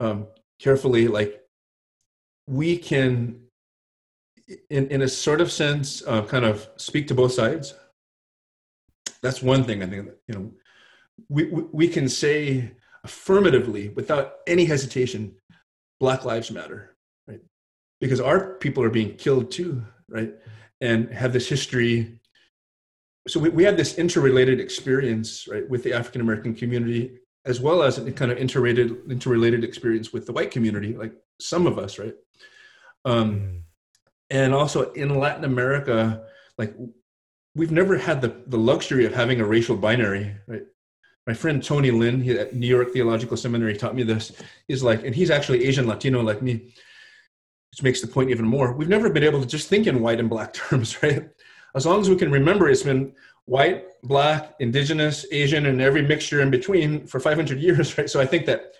um, carefully, like, we can, in, in a sort of sense, uh, kind of speak to both sides. That's one thing I think, you know, we, we, we can say affirmatively without any hesitation, Black Lives Matter, right? Because our people are being killed too, right? And have this history. So we, we have this interrelated experience, right, with the African-American community, as well as a kind of interrelated, interrelated experience with the white community, like some of us, right? Um, mm. And also in Latin America, like, we've never had the, the luxury of having a racial binary, right? My friend Tony Lin, he, at New York Theological Seminary, taught me this. He's like, and he's actually Asian Latino like me, which makes the point even more. We've never been able to just think in white and black terms, right? As long as we can remember, it's been white, black, indigenous, Asian, and every mixture in between for five hundred years, right? So I think that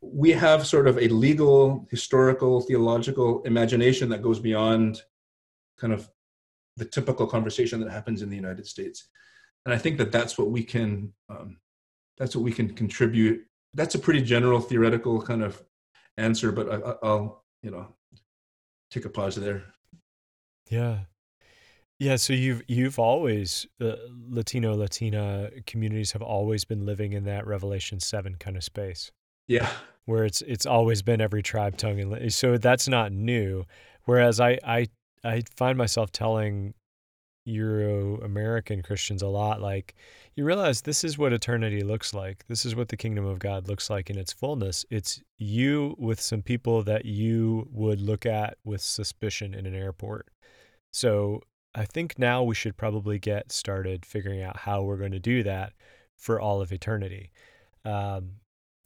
we have sort of a legal, historical, theological imagination that goes beyond kind of the typical conversation that happens in the United States. And I think that that's what we can, um, that's what we can contribute. That's a pretty general theoretical kind of answer, but I, I'll, you know, take a pause there. Yeah. Yeah, so you've you've always uh, Latino Latina communities have always been living in that Revelation seven kind of space. Yeah, where it's it's always been every tribe, tongue, and so that's not new. Whereas I I, I find myself telling Euro American Christians a lot, like, you realize this is what eternity looks like. This is what the kingdom of God looks like in its fullness. It's you with some people that you would look at with suspicion in an airport. So I think now we should probably get started figuring out how we're going to do that for all of eternity. Um,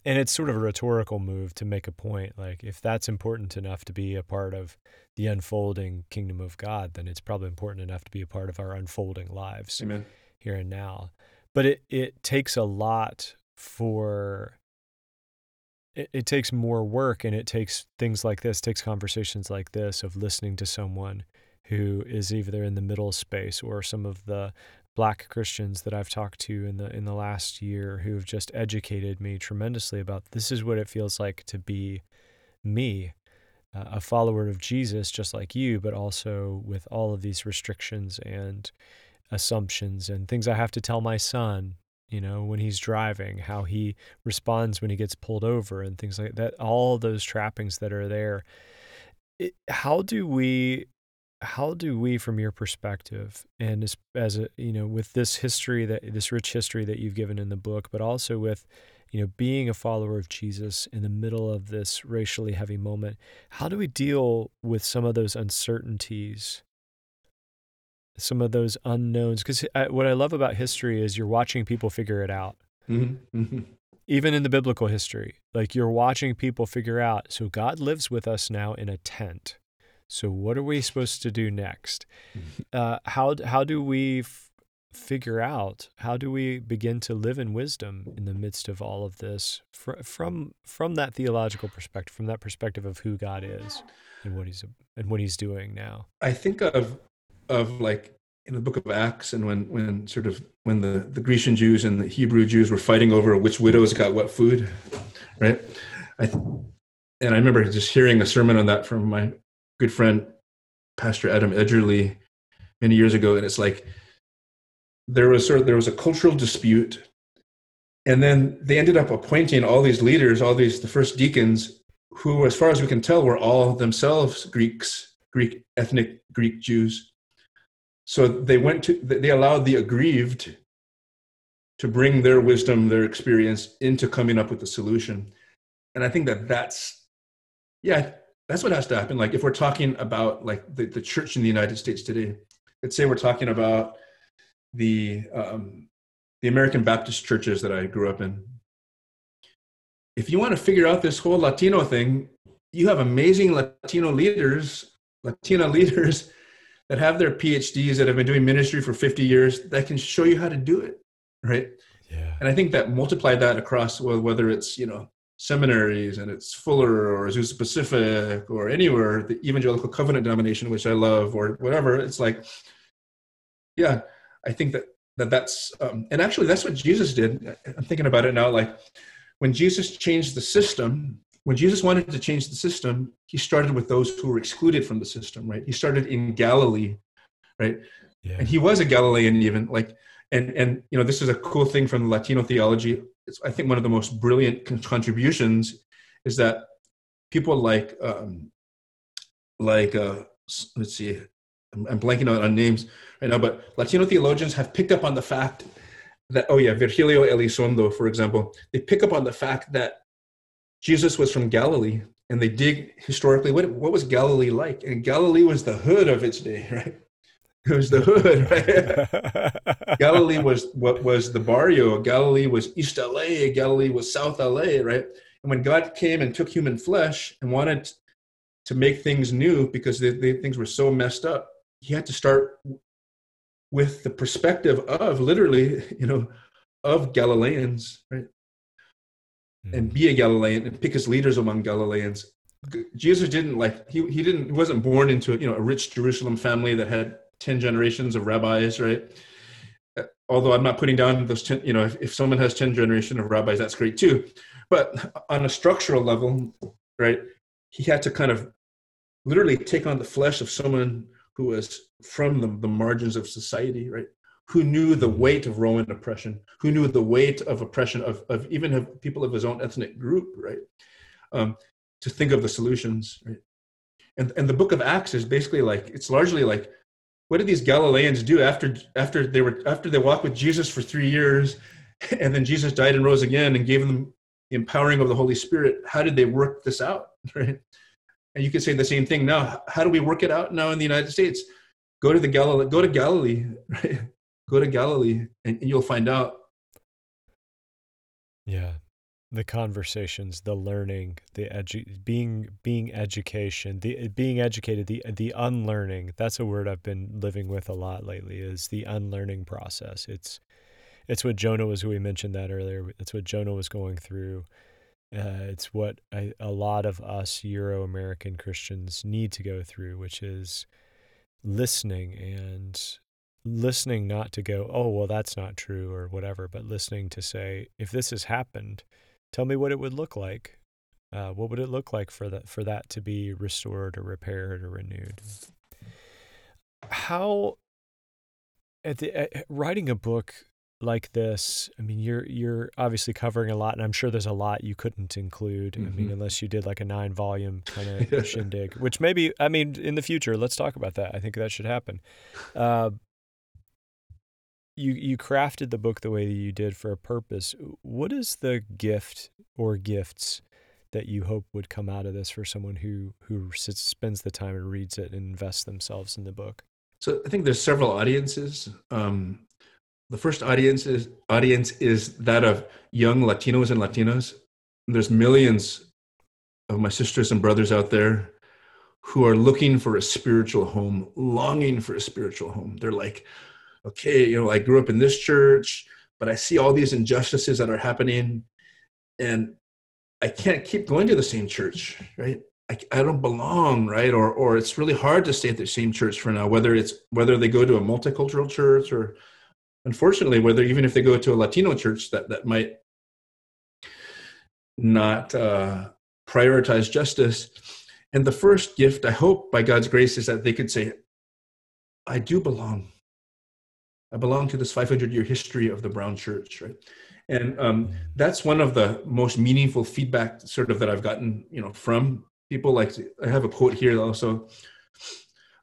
and it's sort of a rhetorical move to make a point, like, if that's important enough to be a part of the unfolding kingdom of God, then it's probably important enough to be a part of our unfolding lives. Amen. Here and now. But it, it takes a lot for... It, it takes more work, and it takes things like this, takes conversations like this of listening to someone who is either in the middle space, or some of the Black Christians that I've talked to in the in the last year who have just educated me tremendously about this is what it feels like to be me, uh, a follower of Jesus just like you, but also with all of these restrictions and assumptions and things I have to tell my son, you know, when he's driving, how he responds when he gets pulled over and things like that, all those trappings that are there. It, how do we... How do we, from your perspective, and as, as a, you know, with this history that this rich history that you've given in the book, but also with, you know, being a follower of Jesus in the middle of this racially heavy moment, how do we deal with some of those uncertainties, some of those unknowns? Because what I love about history is you're watching people figure it out. Mm-hmm. Mm-hmm. Even in the biblical history, like, you're watching people figure out. So God lives with us now in a tent. So what are we supposed to do next? Uh, how how do we f- figure out, how do we begin to live in wisdom in the midst of all of this fr- from from that theological perspective, from that perspective of who God is and what he's and what he's doing now? I think of of like in the book of Acts, and when, when sort of when the, the Grecian Jews and the Hebrew Jews were fighting over which widows got what food, right? I th- and I remember just hearing a sermon on that from my good friend Pastor Adam Edgerly many years ago, and it's like there was sort of, there was a cultural dispute, and then they ended up appointing all these leaders, all these the first deacons, who, as far as we can tell, were all themselves Greeks, Greek ethnic Greek Jews. So they went to they allowed the aggrieved to bring their wisdom, their experience into coming up with a solution. And I think that that's, yeah, that's what has to happen. Like if we're talking about like the, the church in the United States today, let's say we're talking about the um, the American Baptist churches that I grew up in. If you want to figure out this whole Latino thing, you have amazing Latino leaders, Latina leaders that have their P H Ds, that have been doing ministry for fifty years, that can show you how to do it, right? Yeah. And I think that multiply that across, well, whether it's, you know, seminaries and it's Fuller or Azusa Pacific or anywhere, the Evangelical Covenant denomination, which I love, or whatever, it's like, yeah, I think that, that that's, um, and actually that's what Jesus did. I'm thinking about it now, like when Jesus changed the system, when Jesus wanted to change the system, he started with those who were excluded from the system, right? He started in Galilee, right? Yeah. And he was a Galilean even, like, and, and you know, this is a cool thing from Latino theology. It's, I think one of the most brilliant con- contributions is that people like, um, like uh, let's see, I'm, I'm blanking on, on names right now, but Latino theologians have picked up on the fact that, oh yeah, Virgilio Elizondo, for example, they pick up on the fact that Jesus was from Galilee, and they dig historically, what, what was Galilee like? And Galilee was the hood of its day, right? It was the hood, right? Galilee was what was the barrio. Galilee was East L A. Galilee was South L A, right? And when God came and took human flesh and wanted to make things new because they, they, things were so messed up, he had to start with the perspective of literally, you know, of Galileans, right? Mm. And be a Galilean and pick his leaders among Galileans. Jesus didn't like, he he didn't, he wasn't born into, you know, a rich Jerusalem family that had ten generations of rabbis, right? Although I'm not putting down those ten, you know, if, if someone has ten generations of rabbis, that's great too. But on a structural level, right, he had to kind of literally take on the flesh of someone who was from the, the margins of society, right? Who knew the weight of Roman oppression, who knew the weight of oppression of, of even of people of his own ethnic group, right? Um, to think of the solutions, right? And, and the book of Acts is basically like, it's largely like, what did these Galileans do after after they were after they walked with Jesus for three years, and then Jesus died and rose again and gave them the empowering of the Holy Spirit? How did they work this out, right? And you could say the same thing now. How do we work it out now in the United States? Go to the Galilee. Go to Galilee. Right? Go to Galilee, and, and you'll find out. Yeah, the conversations, the learning, the edu- being being education, the being educated, the the unlearning. That's a word I've been living with a lot lately. Is the unlearning process. It's it's what Jonah was. We mentioned that earlier. It's what Jonah was going through. Uh, it's what I, a lot of us Euro-American Christians need to go through, which is listening and listening not to go, oh, well, that's not true or whatever, but listening to say, if this has happened, tell me what it would look like. Uh, what would it look like for that, for that to be restored or repaired or renewed? How, at the at, writing a book like this, I mean, you're you're obviously covering a lot, and I'm sure there's a lot you couldn't include. Mm-hmm. I mean, unless you did like a nine volume kind of yeah. shindig, which maybe, I mean, in the future, let's talk about that. I think that should happen. Uh, you you crafted the book the way that you did for a purpose. What is the gift or gifts that you hope would come out of this for someone who who sits, spends the time and reads it and invests themselves in the book? So I think there's several audiences. Um, The first audience is, audience is that of young Latinos and Latinas. There's millions of my sisters and brothers out there who are looking for a spiritual home, longing for a spiritual home. They're like, okay, you know, I grew up in this church, but I see all these injustices that are happening, and I can't keep going to the same church, right? I, I don't belong, right? Or or it's really hard to stay at the same church for now, whether it's whether they go to a multicultural church or unfortunately, whether even if they go to a Latino church that, that might not uh, prioritize justice. And the first gift, I hope, by God's grace, is that they could say, I do belong. I belong to this five hundred year history of the Brown Church, right? And um, that's one of the most meaningful feedback sort of that I've gotten, you know, from people. Like, I have a quote here also,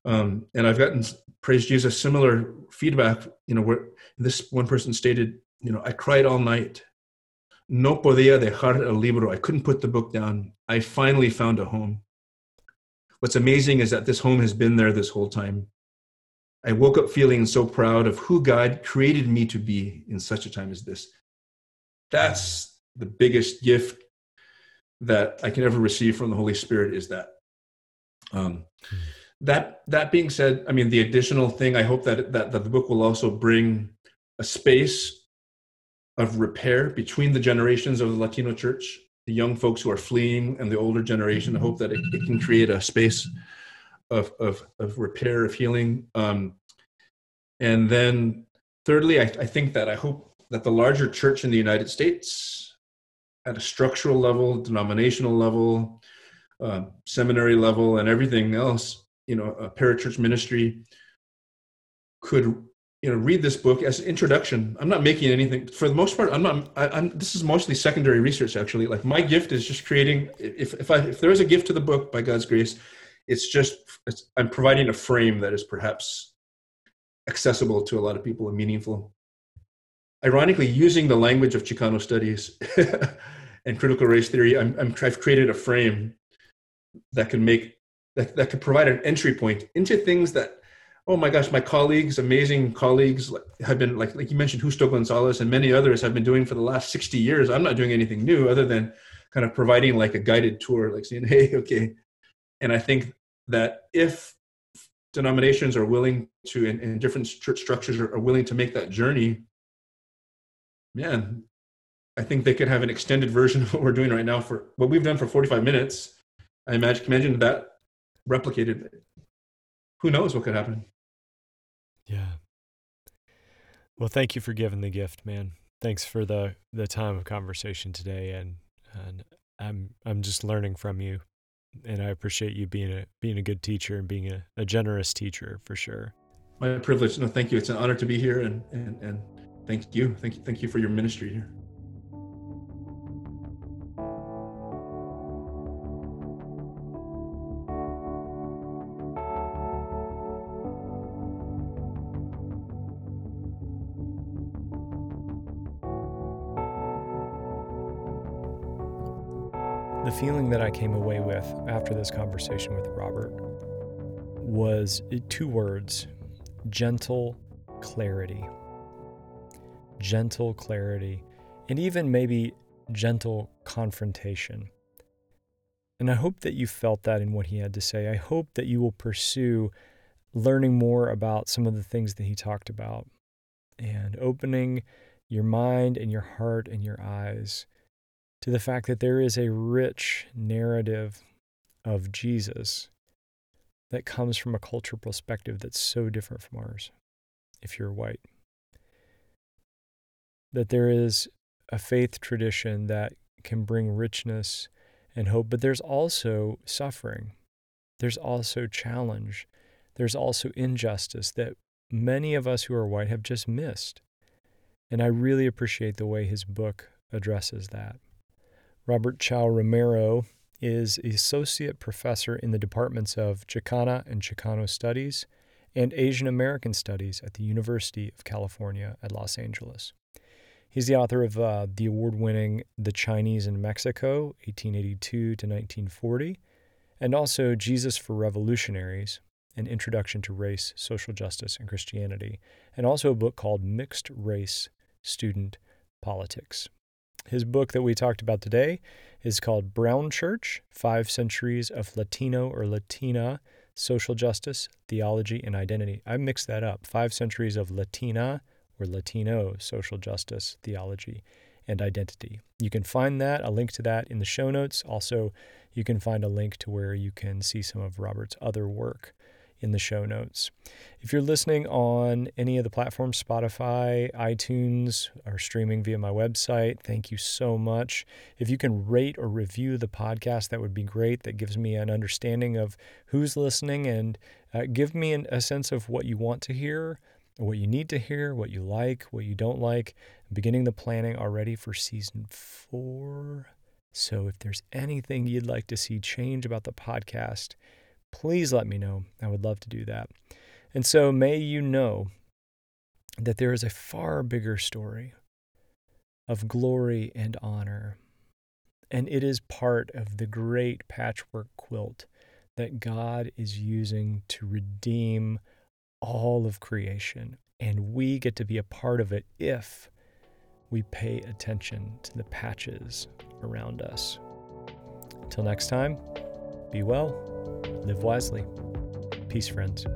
um, and I've gotten, praise Jesus, similar feedback, you know, where this one person stated, you know, I cried all night. No podía dejar el libro. I couldn't put the book down. I finally found a home. What's amazing is that this home has been there this whole time. I woke up feeling so proud of who God created me to be in such a time as this. That's the biggest gift that I can ever receive from the Holy Spirit, is that. Um, that that being said, I mean, the additional thing, I hope that, that, that the book will also bring a space of repair between the generations of the Latino church, the young folks who are fleeing and the older generation. I hope that it, it can create a space of, of, of repair, of healing. Um, and then thirdly, I, I think that I hope that the larger church in the United States, at a structural level, denominational level, uh, seminary level, and everything else, you know, a parachurch ministry could, you know, read this book as an introduction. I'm not making anything, for the most part. I'm not, I, I'm, this is mostly secondary research, actually. Like, my gift is just creating, if if I, if there is a gift to the book by God's grace, it's just, it's, I'm providing a frame that is perhaps accessible to a lot of people and meaningful. Ironically, using the language of Chicano studies and critical race theory, I'm, I'm, I've created a frame that can make, that, that could provide an entry point into things that, oh my gosh, my colleagues, amazing colleagues, have been, like like you mentioned, Justo Gonzalez and many others have been doing for the last sixty years. I'm not doing anything new other than kind of providing like a guided tour, like saying, hey, okay. And I think that if denominations are willing to, and, and different church structures are, are willing to make that journey, man, I think they could have an extended version of what we're doing right now, for what we've done for forty-five minutes. I imagine, imagine that replicated. Who knows what could happen? Yeah. Well, thank you for giving the gift, man. Thanks for the, the time of conversation today, and and I'm I'm just learning from you, and I appreciate you being a being a good teacher and being a, a generous teacher for sure. My privilege. No, thank you. It's an honor to be here, and and, and thank you. Thank you. Thank you for your ministry here. The feeling that I came away with after this conversation with Robert was two words: gentle clarity. Gentle clarity, and even maybe gentle confrontation. And I hope that you felt that in what he had to say. I hope that you will pursue learning more about some of the things that he talked about, and opening your mind and your heart and your eyes to the fact that there is a rich narrative of Jesus that comes from a cultural perspective that's so different from ours, if you're white. That there is a faith tradition that can bring richness and hope, but there's also suffering. There's also challenge. There's also injustice that many of us who are white have just missed. And I really appreciate the way his book addresses that. Robert Chao Romero is associate professor in the departments of Chicana and Chicano Studies and Asian American Studies at the University of California at Los Angeles. He's the author of uh, the award-winning The Chinese in Mexico, eighteen eighty-two to nineteen forty, and also Jesus for Revolutionaries, An Introduction to Race, Social Justice, and Christianity, and also a book called Mixed Race Student Politics. His book that we talked about today is called Brown Church, Five Centuries of Latino or Latina Social Justice, Theology, and Identity. I mixed that up. Five Centuries of Latina or Latino Social Justice, Theology, and Identity. You can find that, a link to that in the show notes. Also, you can find a link to where you can see some of Robert's other work in the show notes. If you're listening on any of the platforms, Spotify, iTunes, or streaming via my website, thank you so much. If you can rate or review the podcast, that would be great. That gives me an understanding of who's listening, and uh, give me an, a sense of what you want to hear, what you need to hear, what you like, what you don't like. I'm beginning the planning already for season four. So if there's anything you'd like to see change about the podcast, please let me know. I would love to do that. And so may you know that there is a far bigger story of glory and honor, and it is part of the great patchwork quilt that God is using to redeem all of creation, and we get to be a part of it if we pay attention to the patches around us. Until next time, be well, live wisely. Peace, friends.